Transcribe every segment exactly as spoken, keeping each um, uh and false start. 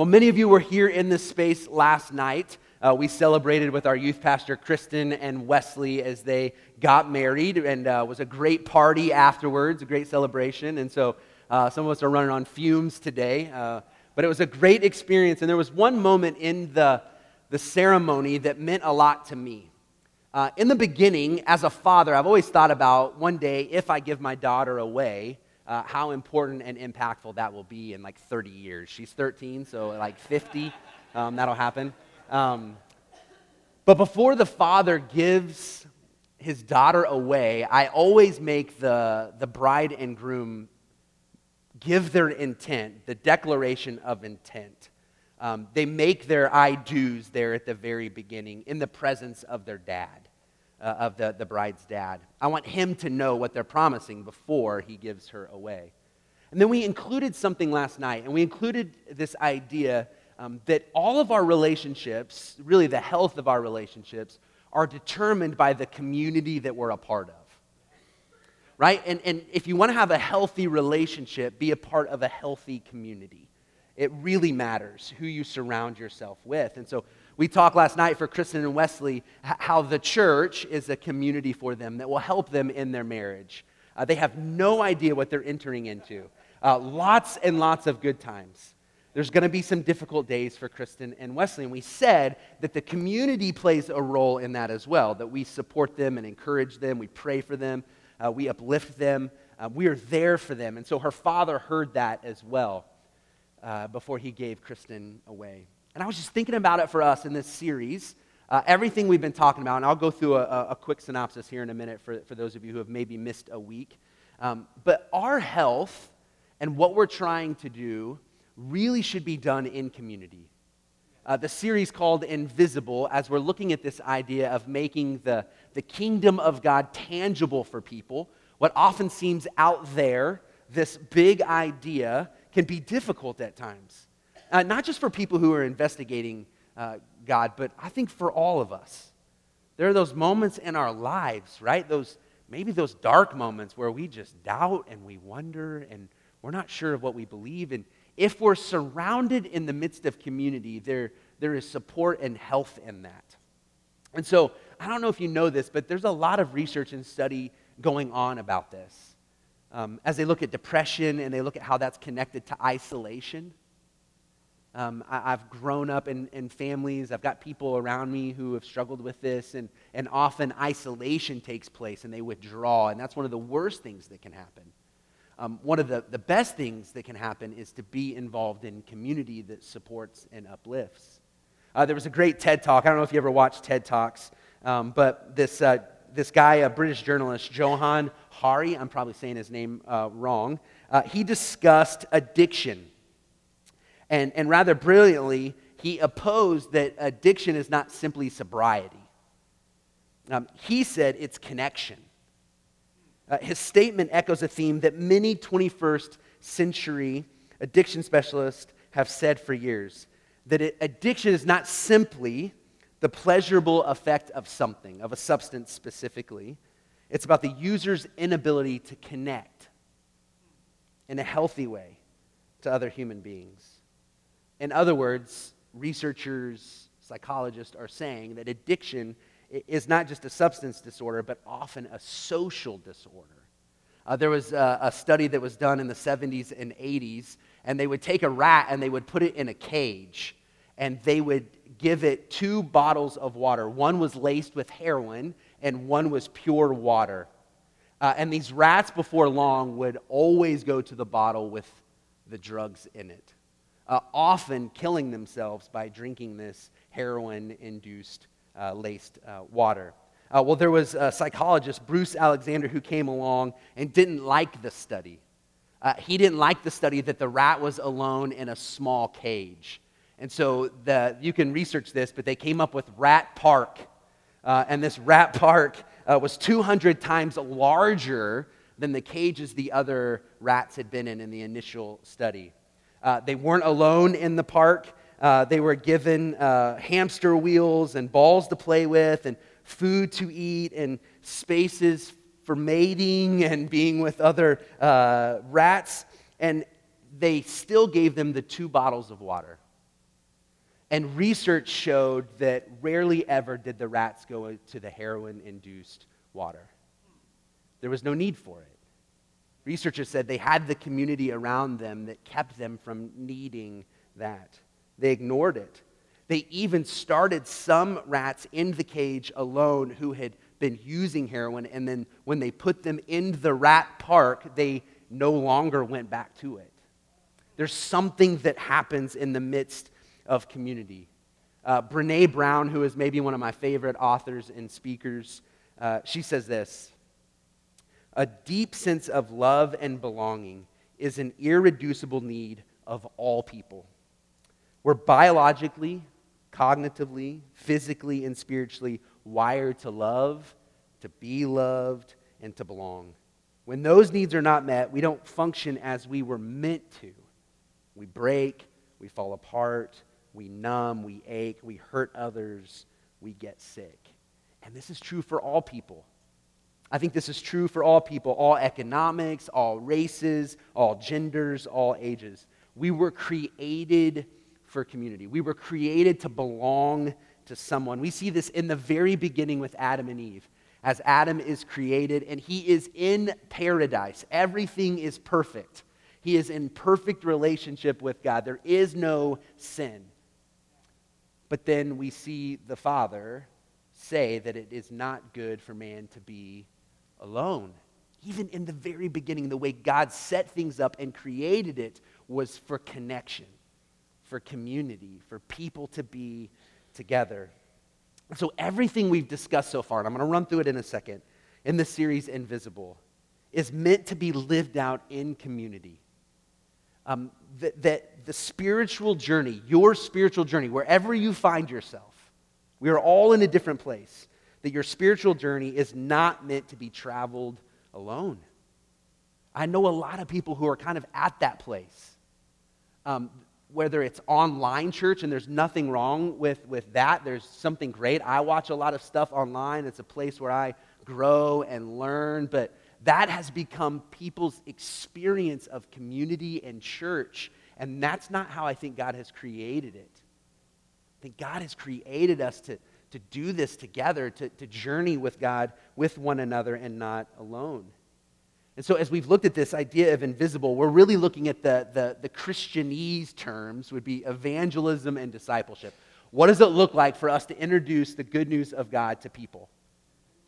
Well, many of you were here in this space last night. Uh, we celebrated with our youth pastor, Kristen and Wesley, as they got married, and uh, was a great party afterwards, a great celebration. And so uh, some of us are running on fumes today, uh, but it was a great experience. And there was one moment in the, the ceremony that meant a lot to me. Uh, in the beginning, as a father, I've always thought about one day, if I give my daughter away, Uh, how important and impactful that will be in like thirty years. She's thirteen, so like fifty, um, that'll happen. Um, but before the father gives his daughter away, I always make the, the bride and groom give their intent, the declaration of intent. Um, they make their I do's there at the very beginning in the presence of their dad. Uh, of the, the bride's dad. I want him to know what they're promising before he gives her away. And then we included something last night, and we included this idea um, that all of our relationships, really the health of our relationships, are determined by the community that we're a part of, right? And, and if you want to have a healthy relationship, be a part of a healthy community. It really matters who you surround yourself with. And so we talked last night for Kristen and Wesley how the church is a community for them that will help them in their marriage. Uh, they have no idea what they're entering into. Uh, lots and lots of good times. There's going to be some difficult days for Kristen and Wesley, and we said that the community plays a role in that as well, that we support them and encourage them, we pray for them, uh, we uplift them, uh, we are there for them. And so her father heard that as well uh, before he gave Kristen away. And I was just thinking about it for us in this series, uh, everything we've been talking about, and I'll go through a, a quick synopsis here in a minute for, for those of you who have maybe missed a week. Um, but our health and what we're trying to do really should be done in community. Uh, the series called Invisible, as we're looking at this idea of making the, the kingdom of God tangible for people, what often seems out there, this big idea, can be difficult at times. Uh, not just for people who are investigating uh, God, but I think for all of us. There are those moments in our lives, right? Those maybe those dark moments where we just doubt and we wonder and we're not sure of what we believe. And if we're surrounded in the midst of community, there there is support and health in that. And so I don't know if you know this, but there's a lot of research and study going on about this. Um, as they look at depression and they look at how that's connected to isolation. Um, I, I've grown up in, in families, I've got people around me who have struggled with this, and, and often isolation takes place and they withdraw, and that's one of the worst things that can happen. Um, one of the, the best things that can happen is to be involved in community that supports and uplifts. Uh, there was a great TED Talk, I don't know if you ever watched TED Talks, um, but this uh, this guy, a British journalist, Johan Hari, I'm probably saying his name uh, wrong, uh, he discussed addiction. And, and rather brilliantly, he opposed that addiction is not simply sobriety. Um, he said it's connection. Uh, his statement echoes a theme that many twenty-first century addiction specialists have said for years, that it, addiction is not simply the pleasurable effect of something, of a substance specifically. It's about the user's inability to connect in a healthy way to other human beings. In other words, researchers, psychologists are saying that addiction is not just a substance disorder, but often a social disorder. Uh, there was a, a study that was done in the seventies and eighties, and they would take a rat and they would put it in a cage, and they would give it two bottles of water. One was laced with heroin, and one was pure water. Uh, and these rats, before long, would always go to the bottle with the drugs in it. Uh, often killing themselves by drinking this heroin-induced uh, laced uh, water. Uh, well, there was a psychologist, Bruce Alexander, who came along and didn't like the study. Uh, he didn't like the study that the rat was alone in a small cage. And so the, you can research this, but they came up with Rat Park. Uh, and this Rat Park uh, was two hundred times larger than the cages the other rats had been in in the initial study. Uh, they weren't alone in the park. Uh, they were given uh, hamster wheels and balls to play with and food to eat and spaces for mating and being with other uh, rats. And they still gave them the two bottles of water. And research showed that rarely ever did the rats go to the heroin-induced water. There was no need for it. Researchers said they had the community around them that kept them from needing that. They ignored it. They even started some rats in the cage alone who had been using heroin, and then when they put them in the rat park, they no longer went back to it. There's something that happens in the midst of community. Uh, Brené Brown, who is maybe one of my favorite authors and speakers, uh, she says this: a deep sense of love and belonging is an irreducible need of all people. We're biologically, cognitively, physically, and spiritually wired to love, to be loved, and to belong. When those needs are not met, we don't function as we were meant to. We break, we fall apart, we numb, we ache, we hurt others, we get sick. And this is true for all people. I think this is true for all people, all economics, all races, all genders, all ages. We were created for community. We were created to belong to someone. We see this in the very beginning with Adam and Eve. As Adam is created and he is in paradise, everything is perfect. He is in perfect relationship with God. There is no sin. But then we see the Father say that it is not good for man to be alone. Even in the very beginning, the way God set things up and created it was for connection, for community, for people to be together. So everything we've discussed so far, and I'm going to run through it in a second, in the series Invisible, is meant to be lived out in community. Um, that, that the spiritual journey, your spiritual journey, wherever you find yourself, we are all in a different place, that your spiritual journey is not meant to be traveled alone. I know a lot of people who are kind of at that place. Um, whether it's online church, and there's nothing wrong with, with that, there's something great. I watch a lot of stuff online. It's a place where I grow and learn, but that has become people's experience of community and church, and that's not how I think God has created it. I think God has created us to, to do this together, to, to journey with God, with one another, and not alone. And so as we've looked at this idea of invisible, we're really looking at the, the, the Christianese terms, would be evangelism and discipleship. What does it look like for us to introduce the good news of God to people?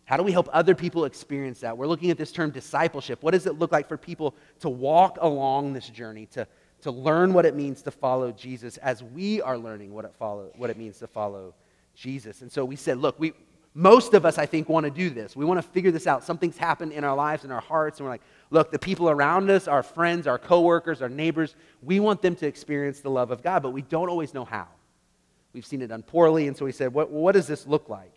How do we help other people experience that? We're looking at this term discipleship. What does it look like for people to walk along this journey, to, to learn what it means to follow Jesus as we are learning what it follow, what it means to follow Jesus? And so we said, look, we... Most of us, I think, want to do this. We want to figure this out. Something's happened in our lives, in our hearts, and we're like, look, the people around us, our friends, our coworkers, our neighbors, we want them to experience the love of God, but we don't always know how. We've seen it done poorly, and so we said, what, what does this look like?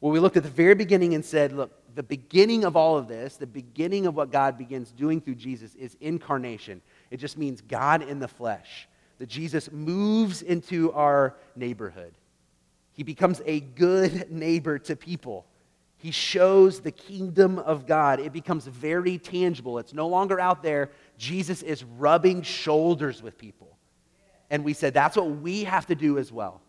Well, we looked at the very beginning and said, look, the beginning of all of this, the beginning of what God begins doing through Jesus is incarnation. It just means God in the flesh, that Jesus moves into our neighborhood. He becomes a good neighbor to people. He shows the kingdom of God. It becomes very tangible. It's no longer out there. Jesus is rubbing shoulders with people. And we said that's what we have to do as well.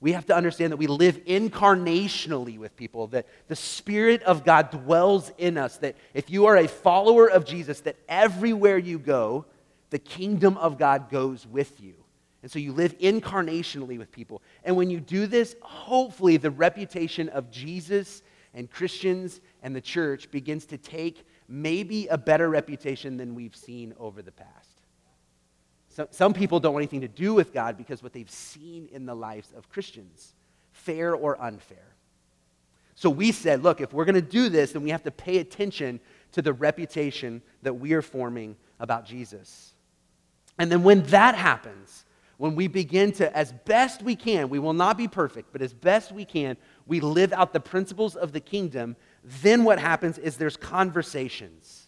We have to understand that we live incarnationally with people, that the Spirit of God dwells in us, that if you are a follower of Jesus, that everywhere you go, the kingdom of God goes with you. And so you live incarnationally with people. And when you do this, hopefully the reputation of Jesus and Christians and the church begins to take maybe a better reputation than we've seen over the past. So, some people don't want anything to do with God because what they've seen in the lives of Christians, fair or unfair. So we said, look, if we're going to do this, then we have to pay attention to the reputation that we are forming about Jesus. And then when that happens, when we begin to, as best we can, we will not be perfect, but as best we can, we live out the principles of the kingdom, then what happens is there's conversations.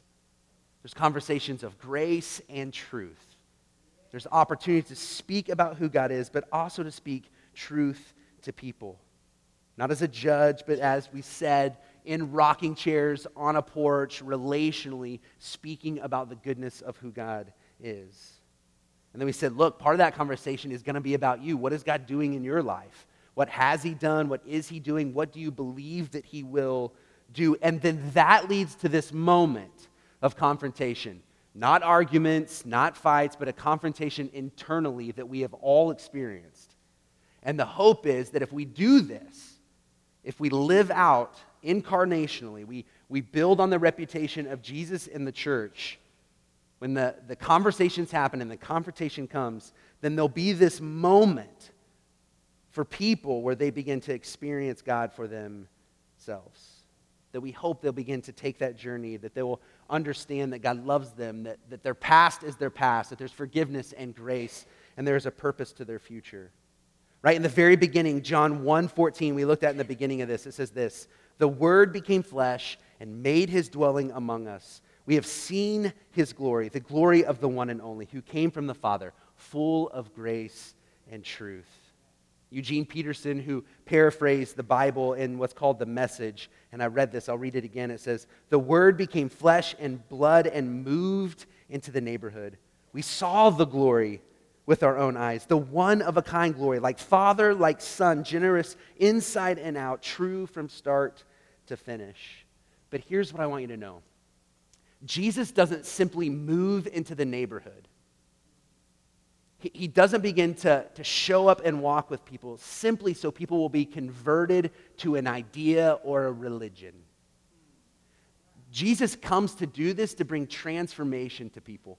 There's conversations of grace and truth. There's opportunity to speak about who God is, but also to speak truth to people. Not as a judge, but as we said, in rocking chairs, on a porch, relationally, speaking about the goodness of who God is. And then we said, look, part of that conversation is going to be about you. What is God doing in your life? What has he done? What is he doing? What do you believe that he will do? And then that leads to this moment of confrontation. Not arguments, not fights, but a confrontation internally that we have all experienced. And the hope is that if we do this, if we live out incarnationally, we, we build on the reputation of Jesus in the church. When the, the conversations happen and the confrontation comes, then there'll be this moment for people where they begin to experience God for themselves. That we hope they'll begin to take that journey, that they will understand that God loves them, that, that their past is their past, that there's forgiveness and grace, and there is a purpose to their future. Right in the very beginning, John one fourteen, we looked at in the beginning of this, it says this, the Word became flesh and made his dwelling among us. We have seen his glory, the glory of the one and only, who came from the Father, full of grace and truth. Eugene Peterson, who paraphrased the Bible in what's called The Message, and I read this, I'll read it again. It says, the Word became flesh and blood and moved into the neighborhood. We saw the glory with our own eyes, the one-of-a-kind glory, like Father, like Son, generous inside and out, true from start to finish. But here's what I want you to know. Jesus doesn't simply move into the neighborhood. He, he doesn't begin to, to show up and walk with people simply so people will be converted to an idea or a religion. Jesus comes to do this to bring transformation to people.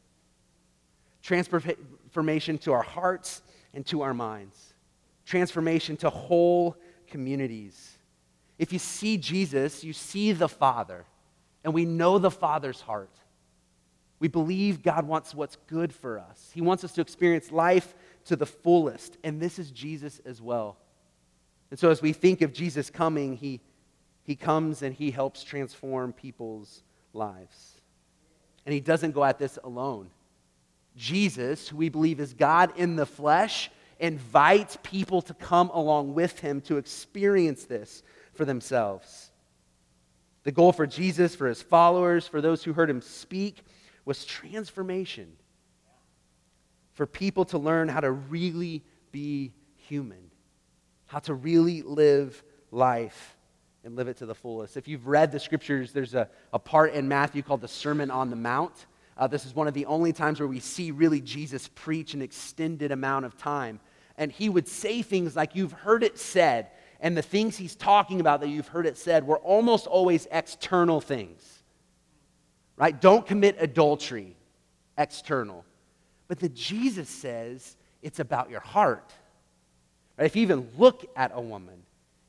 Transformation to our hearts and to our minds. Transformation to whole communities. If you see Jesus, you see the Father. And we know the Father's heart. We believe God wants what's good for us. He wants us to experience life to the fullest. And this is Jesus as well. And so as we think of Jesus coming, he, he comes and he helps transform people's lives. And he doesn't go at this alone. Jesus, who we believe is God in the flesh, invites people to come along with him to experience this for themselves. The goal for Jesus, for his followers, for those who heard him speak, was transformation. For people to learn how to really be human, how to really live life and live it to the fullest. If you've read the scriptures, there's a, a part in Matthew called the Sermon on the Mount. Uh, this is one of the only times where we see really Jesus preach an extended amount of time. And he would say things like, you've heard it said. And the things he's talking about that you've heard it said were almost always external things, right? Don't commit adultery, external. But then Jesus says it's about your heart. Right? If you even look at a woman,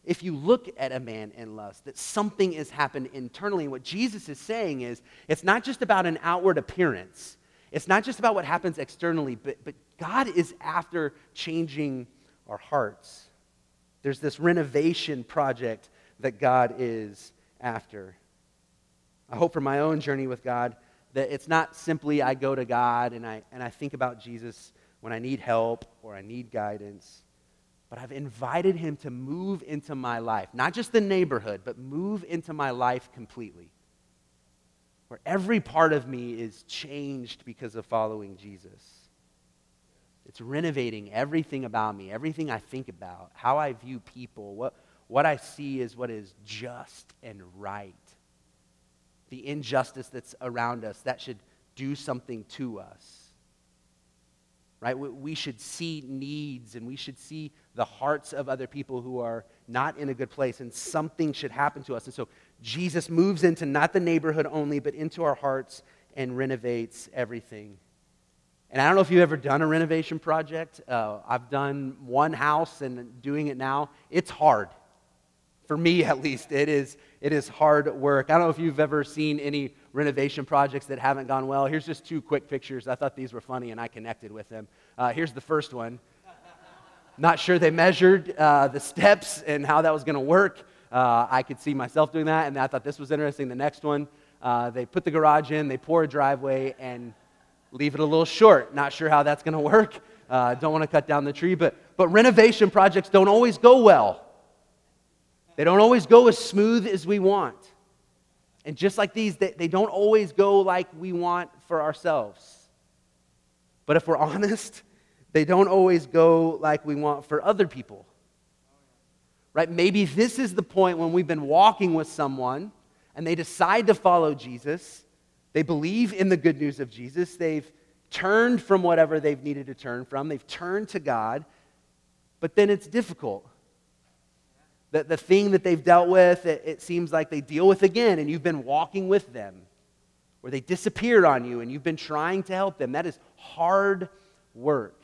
if you look at a man in lust, that something has happened internally. And what Jesus is saying is it's not just about an outward appearance. It's not just about what happens externally, but, but God is after changing our hearts. There's this renovation project that God is after. I hope for my own journey with God that it's not simply I go to God and I and I think about Jesus when I need help or I need guidance, but I've invited him to move into my life, not just the neighborhood, but move into my life completely, where every part of me is changed because of following Jesus. It's renovating everything about me, everything I think about, how I view people. What, what I see is what is just and right. The injustice that's around us, that should do something to us. Right? We, we should see needs and we should see the hearts of other people who are not in a good place, and something should happen to us. And so Jesus moves into not the neighborhood only, but into our hearts and renovates everything. And I don't know if you've ever done a renovation project. Uh, I've done one house and doing it now. It's hard. For me, at least, it is it is hard work. I don't know if you've ever seen any renovation projects that haven't gone well. Here's just two quick pictures. I thought these were funny, and I connected with them. Uh, here's the first one. Not sure they measured uh, the steps and how that was going to work. Uh, I could see myself doing that, and I thought this was interesting. The next one, uh, they put the garage in, they pour a driveway, and leave it a little short. Not sure how that's going to work. Uh, don't want to cut down the tree, but but renovation projects don't always go well. They don't always go as smooth as we want. And just like these, they, they don't always go like we want for ourselves. But if we're honest, they don't always go like we want for other people. Right? Maybe this is the point when we've been walking with someone and they decide to follow Jesus. They believe in the good news of Jesus. They've turned from whatever they've needed to turn from. They've turned to God. But then it's difficult. The, the thing that they've dealt with, it, it seems like they deal with again, and you've been walking with them. Or they disappeared on you, and you've been trying to help them. That is hard work.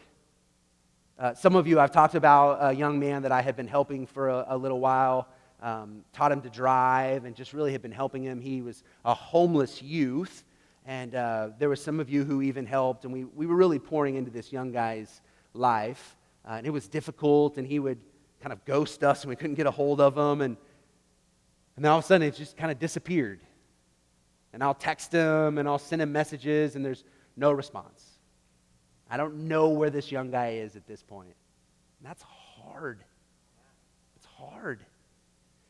Uh, some of you, I've talked about a young man that I had been helping for a, a little while, um, taught him to drive, and just really had been helping him. He was a homeless youth, and uh, there were some of you who even helped, and we, we were really pouring into this young guy's life. Uh, and it was difficult, and he would kind of ghost us, and we couldn't get a hold of him, and, and then all of a sudden, it just kind of disappeared. And I'll text him, and I'll send him messages, and there's no response. I don't know where this young guy is at this point. And that's hard. It's hard.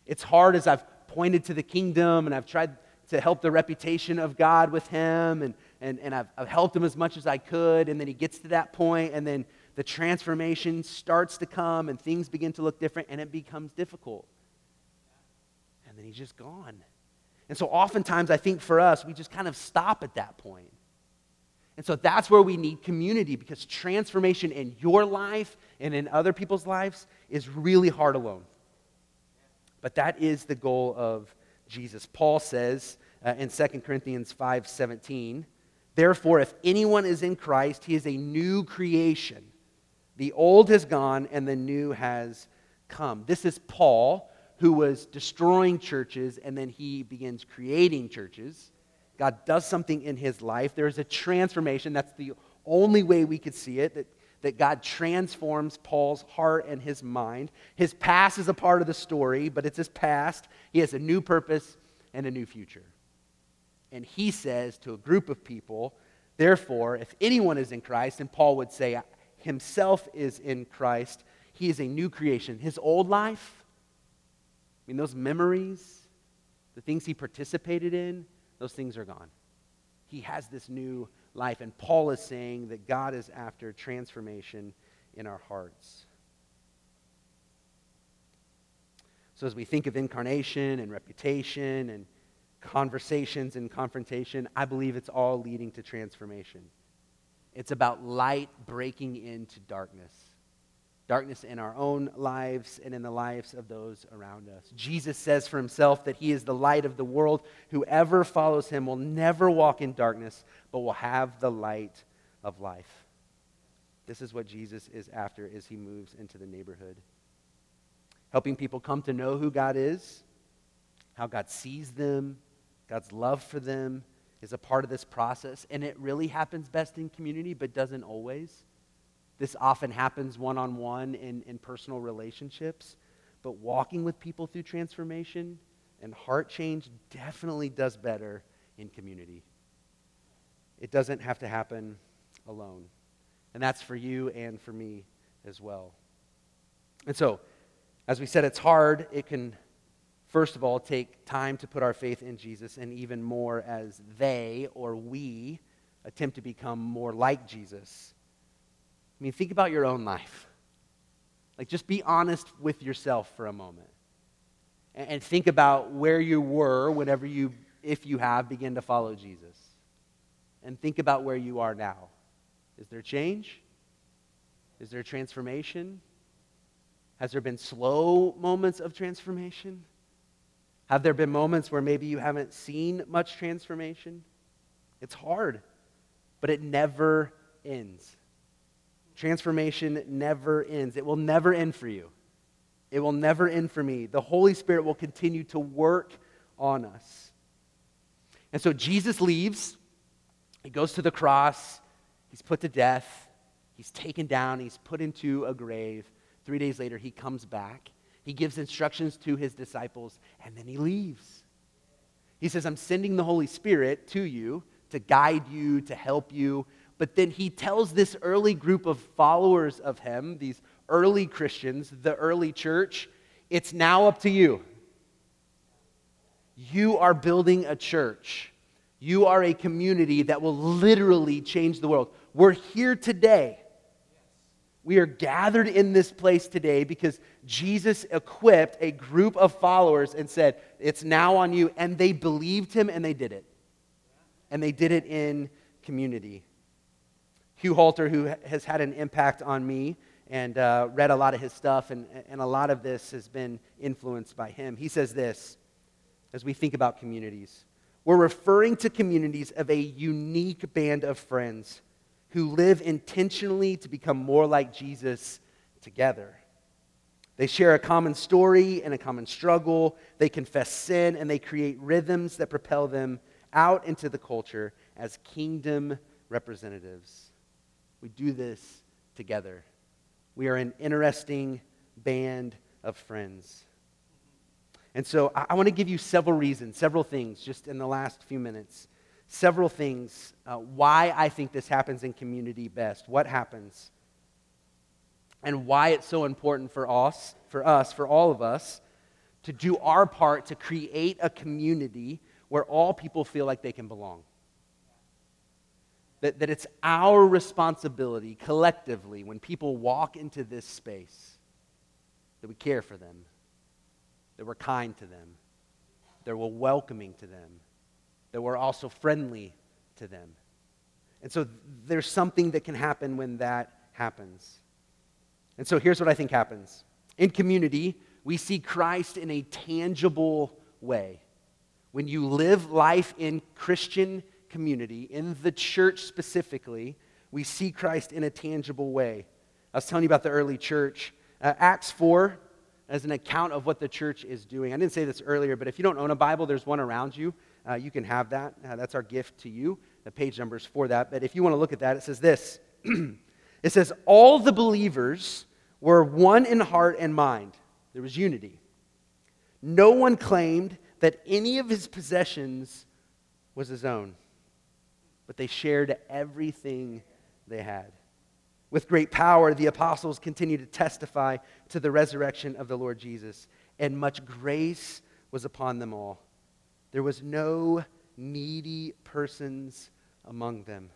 It's hard as I've pointed to the kingdom, and I've tried to help the reputation of God with him, and, and, and I've, I've helped him as much as I could, and then he gets to that point, and then the transformation starts to come, and things begin to look different, and it becomes difficult. And then he's just gone. And so oftentimes, I think for us, we just kind of stop at that point. And so that's where we need community, because transformation in your life and in other people's lives is really hard alone. But that is the goal of Jesus. Paul says uh, in Second Corinthians five seventeen, therefore, if anyone is in Christ, he is a new creation. The old has gone and the new has come. This is Paul, who was destroying churches, and then he begins creating churches. God does something in his life. There is a transformation. That's the only way we could see it, that, that God transforms Paul's heart and his mind. His past is a part of the story, but it's his past. He has a new purpose and a new future. And he says to a group of people, therefore, if anyone is in Christ, and Paul would say himself is in Christ, he is a new creation. His old life, I mean, those memories, the things he participated in, those things are gone. He has this new life, and Paul is saying that God is after transformation in our hearts. So as we think of incarnation and reputation and conversations and confrontation, I believe it's all leading to transformation. It's about light breaking into darkness. Darkness in our own lives and in the lives of those around us. Jesus says for himself that he is the light of the world. Whoever follows him will never walk in darkness, but will have the light of life. This is what Jesus is after as he moves into the neighborhood. Helping people come to know who God is, how God sees them, God's love for them is a part of this process. And it really happens best in community, but doesn't always. This often happens one-on-one in, in personal relationships, but walking with people through transformation and heart change definitely does better in community. It doesn't have to happen alone. And that's for you and for me as well. And so, as we said, it's hard. It can, first of all, take time to put our faith in Jesus, and even more as they or we attempt to become more like Jesus. I mean, think about your own life. Like, just be honest with yourself for a moment. And, and think about where you were whenever you, if you have, begin to follow Jesus. And think about where you are now. Is there change? Is there transformation? Has there been slow moments of transformation? Have there been moments where maybe you haven't seen much transformation? It's hard, but it never ends. Transformation never ends. It will never end for you. It will never end for me. The Holy Spirit will continue to work on us. And so Jesus leaves. He goes to the cross. He's put to death. He's taken down. He's put into a grave. Three days later, he comes back. He gives instructions to his disciples, and then he leaves. He says, I'm sending the Holy Spirit to you to guide you, to help you. But then he tells this early group of followers of him, these early Christians, the early church, it's now up to you. You are building a church. You are a community that will literally change the world. we're here today. We are gathered in this place today because Jesus equipped a group of followers and said, it's now on you. And they believed him and they did it. And they did it in community. Hugh Halter, who has had an impact on me and uh, read a lot of his stuff, and, and a lot of this has been influenced by him. He says this, as we think about communities. We're referring to communities of a unique band of friends who live intentionally to become more like Jesus together. They share a common story and a common struggle. They confess sin, and they create rhythms that propel them out into the culture as kingdom representatives. We do this together. We are an interesting band of friends. And so I, I want to give you several reasons, several things, just in the last few minutes. Several things, uh, why I think this happens in community best, what happens, and why it's so important for us, for us, for all of us, to do our part to create a community where all people feel like they can belong. That, that it's our responsibility collectively when people walk into this space that we care for them, that we're kind to them, that we're welcoming to them, that we're also friendly to them. And so there's something that can happen when that happens. And so here's what I think happens. In community, we see Christ in a tangible way. When you live life in Christian community, in the church specifically, we see Christ in a tangible way. I was telling you about the early church. Uh, Acts four as an account of what the church is doing. I didn't say this earlier, but if you don't own a Bible, there's one around you. Uh, you can have that. Uh, that's our gift to you. The page number's for that. But if you want to look at that, it says this. It says, all the believers were one in heart and mind. There was unity. No one claimed that any of his possessions was his own, but they shared everything they had. With great power, the apostles continued to testify to the resurrection of the Lord Jesus, and much grace was upon them all. There was no needy persons among them.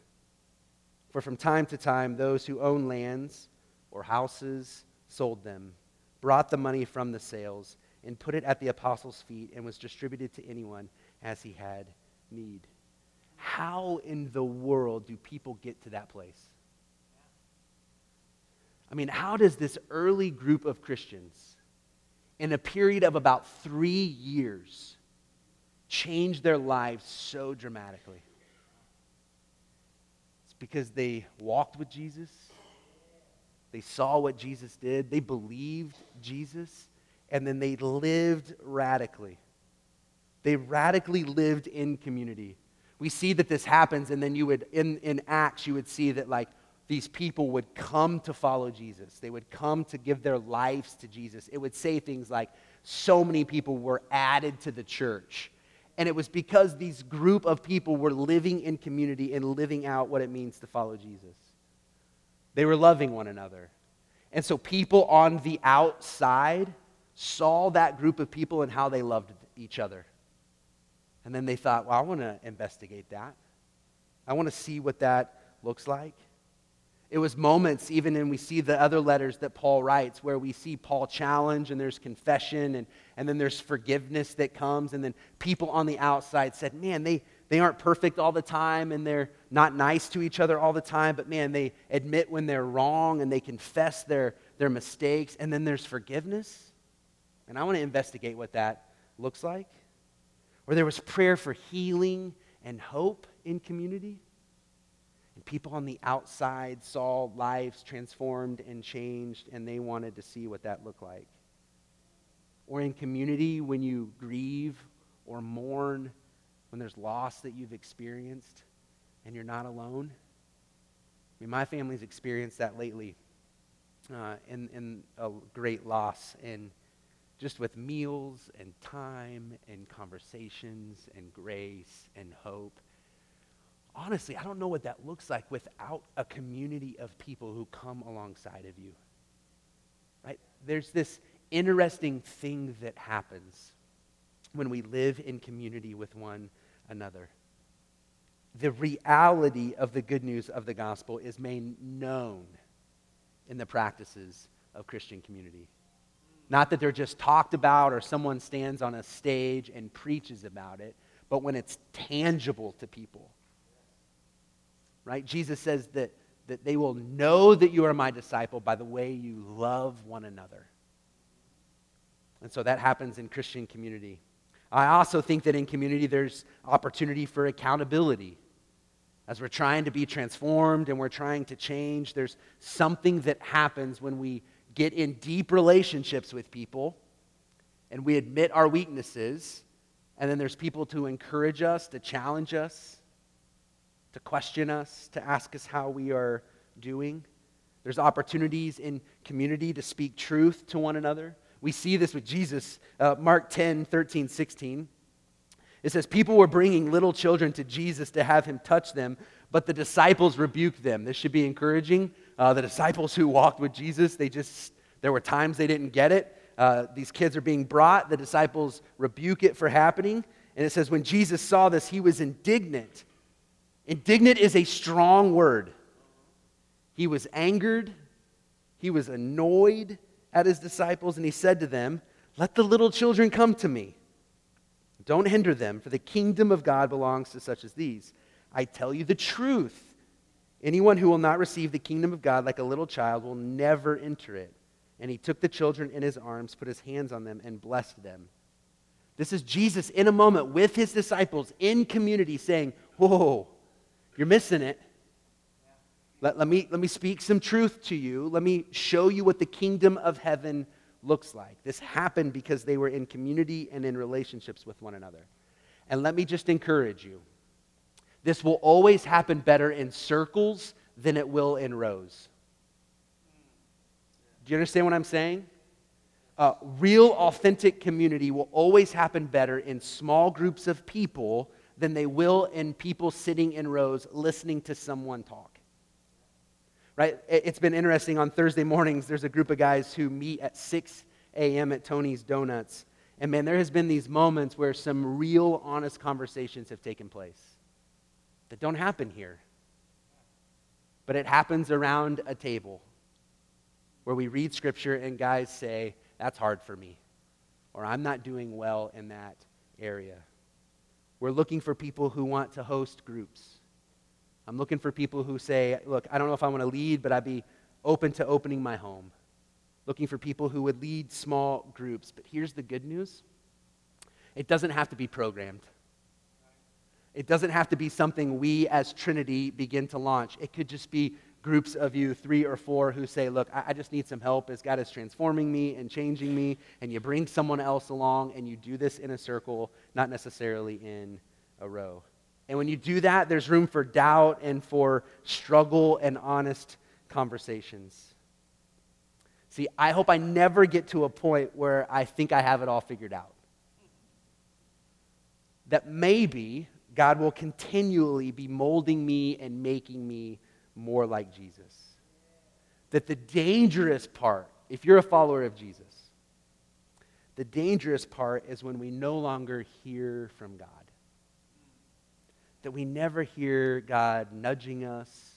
For from time to time, those who owned lands or houses sold them, brought the money from the sales, and put it at the apostles' feet, and was distributed to anyone as he had need. How in the world do people get to that place? I mean, how does this early group of Christians, in a period of about three years, change their lives so dramatically? It's because they walked with Jesus. They saw what Jesus did. They believed Jesus. And then they lived radically. They radically lived in community. We see that this happens, and then you would, in, in Acts, you would see that, like, these people would come to follow Jesus. They would come to give their lives to Jesus. It would say things like, so many people were added to the church. And it was because these group of people were living in community and living out what it means to follow Jesus. They were loving one another. And so people on the outside saw that group of people and how they loved each other. And then they thought, well, I want to investigate that. I want to see what that looks like. It was moments, even, and we see the other letters that Paul writes, where we see Paul challenge, and there's confession, and, and then there's forgiveness that comes, and then people on the outside said, man, they, they aren't perfect all the time, and they're not nice to each other all the time, but man, they admit when they're wrong, and they confess their, their mistakes, and then there's forgiveness. And I want to investigate what that looks like. Or there was prayer for healing and hope in community. People on the outside saw lives transformed and changed, and they wanted to see what that looked like. Or in community, when you grieve or mourn, when there's loss that you've experienced, and you're not alone. I mean, my family's experienced that lately uh, in, in a great loss, and just with meals and time and conversations and grace and hope. Honestly, I don't know what that looks like without a community of people who come alongside of you, right? There's this interesting thing that happens when we live in community with one another. the reality of the good news of the gospel is made known in the practices of Christian community. Not that they're just talked about or someone stands on a stage and preaches about it, but when it's tangible to people. Right? Jesus says that, that they will know that you are my disciple by the way you love one another. And so that happens in Christian community. I also think that in community there's opportunity for accountability. As we're trying to be transformed and we're trying to change, there's something that happens when we get in deep relationships with people and we admit our weaknesses, and then there's people to encourage us, to challenge us, to question us, to ask us how we are doing. There's opportunities in community to speak truth to one another. We see this with Jesus, uh, Mark ten, thirteen, sixteen. It says, people were bringing little children to Jesus to have him touch them, but the disciples rebuked them. This should be encouraging. Uh, the disciples who walked with Jesus, they just, there were times they didn't get it. Uh, these kids are being brought. The disciples rebuke it for happening. And it says, when Jesus saw this, he was indignant. Indignant is a strong word. He was angered. He was annoyed at his disciples, and he said to them, let the little children come to me. Don't hinder them, for the kingdom of God belongs to such as these. I tell you the truth. Anyone who will not receive the kingdom of God like a little child will never enter it. And he took the children in his arms, put his hands on them, and blessed them. This is Jesus in a moment with his disciples in community saying, whoa, you're missing it. Let, let me, let me speak some truth to you. Let me show you what the kingdom of heaven looks like. This happened because they were in community and in relationships with one another. And let me just encourage you. This will always happen better in circles than it will in rows. Do you understand what I'm saying? Uh, real, authentic community will always happen better in small groups of people than they will in people sitting in rows listening to someone talk. Right? It's been interesting. On Thursday mornings, there's a group of guys who meet at six a.m. at Tony's Donuts. And man, there has been these moments where some real, honest conversations have taken place that don't happen here. But it happens around a table where we read scripture and guys say, that's hard for me, or I'm not doing well in that area. We're looking for people who want to host groups. I'm looking for people who say, look, I don't know if I want to lead, but I'd be open to opening my home. Looking for people who would lead small groups. But here's the good news. It doesn't have to be programmed. It doesn't have to be something we as Trinity begin to launch. It could just be groups of you, three or four, who say, look, I, I just need some help as God is transforming me and changing me. And you bring someone else along and you do this in a circle, not necessarily in a row. And when you do that, there's room for doubt and for struggle and honest conversations. See, I hope I never get to a point where I think I have it all figured out. That maybe God will continually be molding me and making me more like Jesus. That the dangerous part, if you're a follower of Jesus, the dangerous part is when we no longer hear from God. That we never hear God nudging us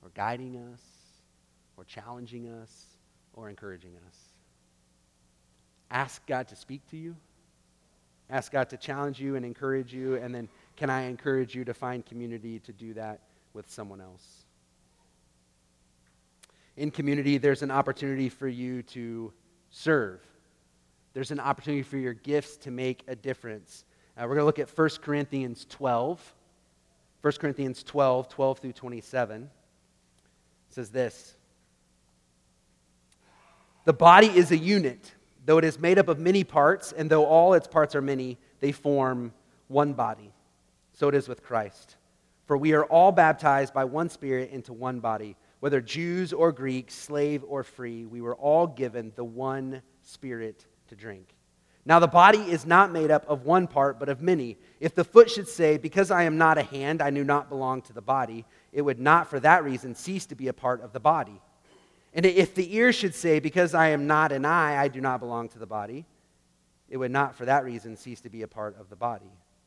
or guiding us or challenging us or encouraging us. Ask God to speak to you. Ask God to challenge you and encourage you, and then can I encourage you to find community to do that with someone else? In community, there's an opportunity for you to serve. There's an opportunity for your gifts to make a difference. Uh, we're going to look at First Corinthians twelve. First Corinthians twelve, twelve through twenty-seven. It says this. The body is a unit, though it is made up of many parts, and though all its parts are many, they form one body. So it is with Christ. For we are all baptized by one Spirit into one body, whether Jews or Greeks, slave or free, we were all given the one Spirit to drink. Now the body is not made up of one part, but of many. If the foot should say, because I am not a hand, I do not belong to the body, it would not for that reason cease to be a part of the body. And if the ear should say, because I am not an eye, I do not belong to the body, it would not for that reason cease to be a part of the body.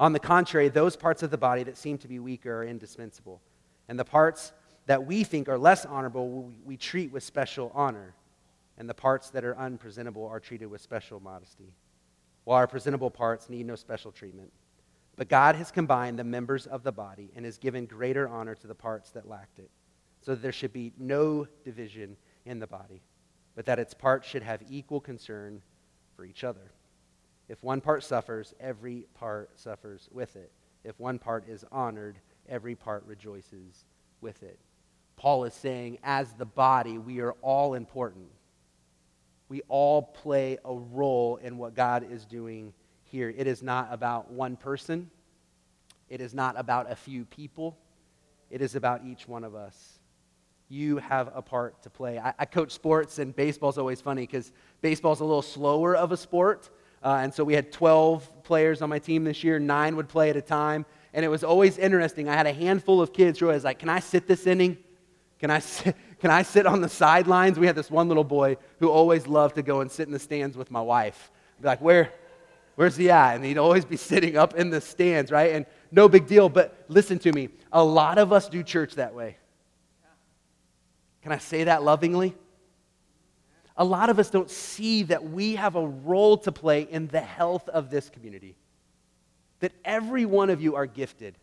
On the contrary, those parts of the body that seem to be weaker are indispensable. And the parts that we think are less honorable, we treat with special honor. And the parts that are unpresentable are treated with special modesty, while our presentable parts need no special treatment. But God has combined the members of the body and has given greater honor to the parts that lacked it, so that there should be no division in the body, but that its parts should have equal concern for each other. If one part suffers, every part suffers with it. If one part is honored, every part rejoices with it. Paul is saying, as the body, we are all important. We all play a role in what God is doing here. It is not about one person. It is not about a few people. It is about each one of us. You have a part to play. I, I coach sports, and baseball's always funny because baseball's a little slower of a sport. Uh, and so we had twelve players on my team this year. Nine would play at a time. And it was always interesting. I had a handful of kids who were always like, can I sit this inning? Can I sit? Can I sit on the sidelines? We had this one little boy who always loved to go and sit in the stands with my wife. I'd be like, where, where's he at? And he'd always be sitting up in the stands, right? And no big deal, but listen to me. A lot of us do church that way. Can I say that lovingly? A lot of us don't see that we have a role to play in the health of this community. That every one of you are gifted.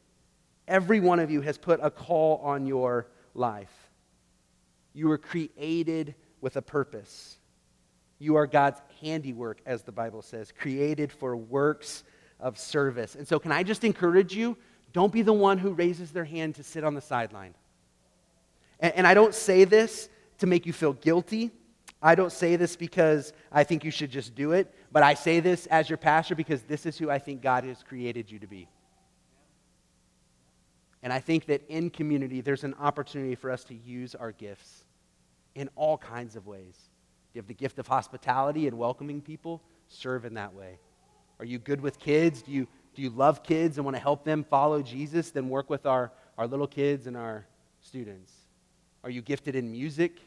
Every one of you has put a call on your life. You were created with a purpose. You are God's handiwork, as the Bible says, created for works of service. And so can I just encourage you, don't be the one who raises their hand to sit on the sideline. And, and I don't say this to make you feel guilty. I don't say this because I think you should just do it. But I say this as your pastor because this is who I think God has created you to be. And I think that in community, there's an opportunity for us to use our gifts in all kinds of ways. Do you have the gift of hospitality and welcoming people? Serve in that way. Are you good with kids? Do you, do you love kids and want to help them follow Jesus? Then work with our, our little kids and our students. Are you gifted in music?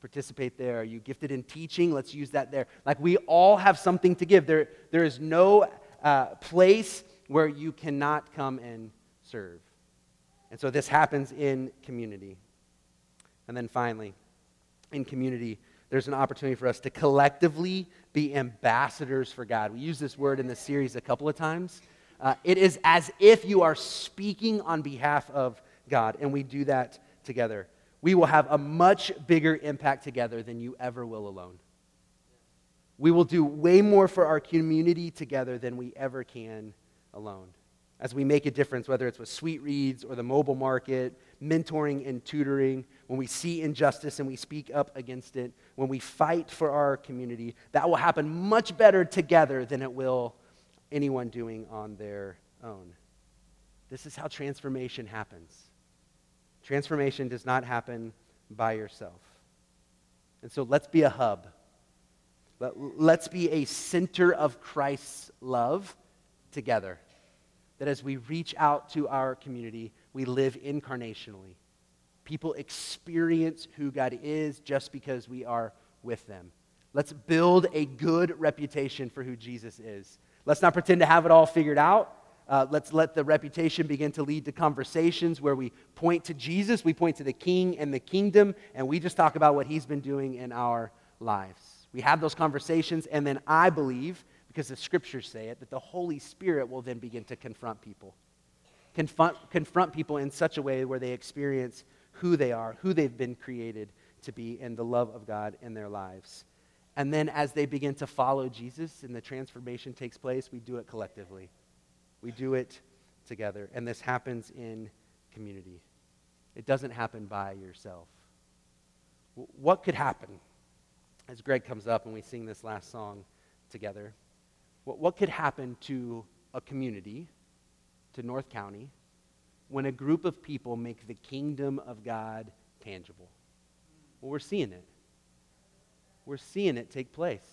Participate there. Are you gifted in teaching? Let's use that there. Like, we all have something to give. There, there is no uh, place where you cannot come and serve. And so this happens in community. And then finally, in community, there's an opportunity for us to collectively be ambassadors for God. We use this word in this series a couple of times. Uh, it is as if you are speaking on behalf of God, and we do that together. We will have a much bigger impact together than you ever will alone. We will do way more for our community together than we ever can alone. As we make a difference, whether it's with Sweet Reads or the mobile market, mentoring and tutoring, when we see injustice and we speak up against it, when we fight for our community, that will happen much better together than it will anyone doing on their own. This is how transformation happens. Transformation does not happen by yourself. And so let's be a hub. Let's be a center of Christ's love together. That as we reach out to our community, we live incarnationally. People experience who God is just because we are with them. Let's build a good reputation for who Jesus is. Let's not pretend to have it all figured out. Uh, let's let the reputation begin to lead to conversations where we point to Jesus, we point to the King and the kingdom, and we just talk about what he's been doing in our lives. We have those conversations, and then I believe, because the scriptures say it, that the Holy Spirit will then begin to confront people. Confront, confront people in such a way where they experience who they are, who they've been created to be, and the love of God in their lives. And then as they begin to follow Jesus and the transformation takes place, we do it collectively. We do it together. And this happens in community. It doesn't happen by yourself. What could happen? As Greg comes up and we sing this last song together, what could happen to a community, to North County, when a group of people make the kingdom of God tangible. Well, we're seeing it. We're seeing it take place.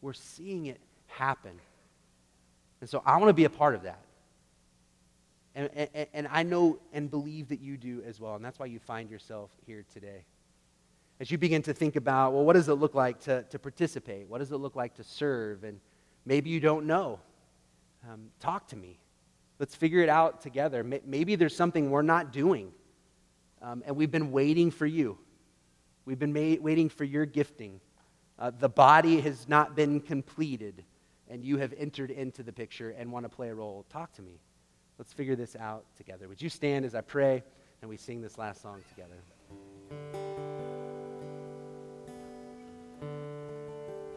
We're seeing it happen. And so I want to be a part of that. And, and, and I know and believe that you do as well. And that's why you find yourself here today. As you begin to think about, well, what does it look like to, to participate? What does it look like to serve? And maybe you don't know. Um, talk to me. Let's figure it out together. Maybe there's something we're not doing, um, and we've been waiting for you. We've been ma- waiting for your gifting. Uh, the body has not been completed, and you have entered into the picture and want to play a role. Talk to me. Let's figure this out together. Would you stand as I pray, and we sing this last song together?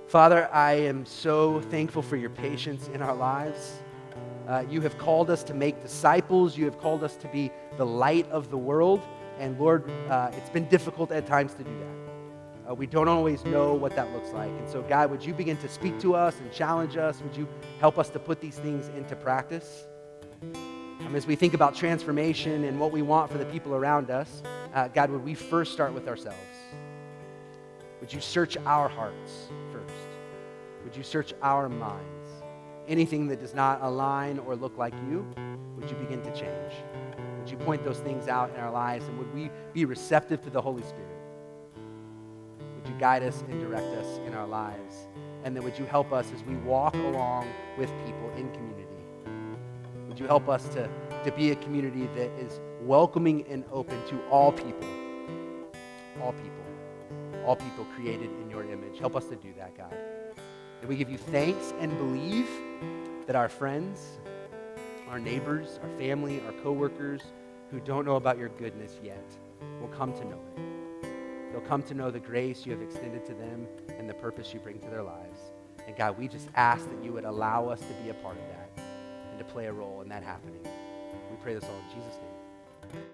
Father, I am so thankful for your patience in our lives. Uh, you have called us to make disciples. You have called us to be the light of the world. And Lord, uh, it's been difficult at times to do that. Uh, we don't always know what that looks like. And so, God, would you begin to speak to us and challenge us? Would you help us to put these things into practice? Um, as we think about transformation and what we want for the people around us, uh, God, would we first start with ourselves? Would you search our hearts first? Would you search our minds? Anything that does not align or look like you, would you begin to change? Would you point those things out in our lives, and would we be receptive to the Holy Spirit? Would you guide us and direct us in our lives? And then would you help us as we walk along with people in community? Would you help us to, to be a community that is welcoming and open to all people, all people, all people created in your image? Help us to do that, God. And we give you thanks and believe that our friends, our neighbors, our family, our coworkers who don't know about your goodness yet will come to know it. They'll come to know the grace you have extended to them and the purpose you bring to their lives. And God, we just ask that you would allow us to be a part of that and to play a role in that happening. We pray this all in Jesus' name.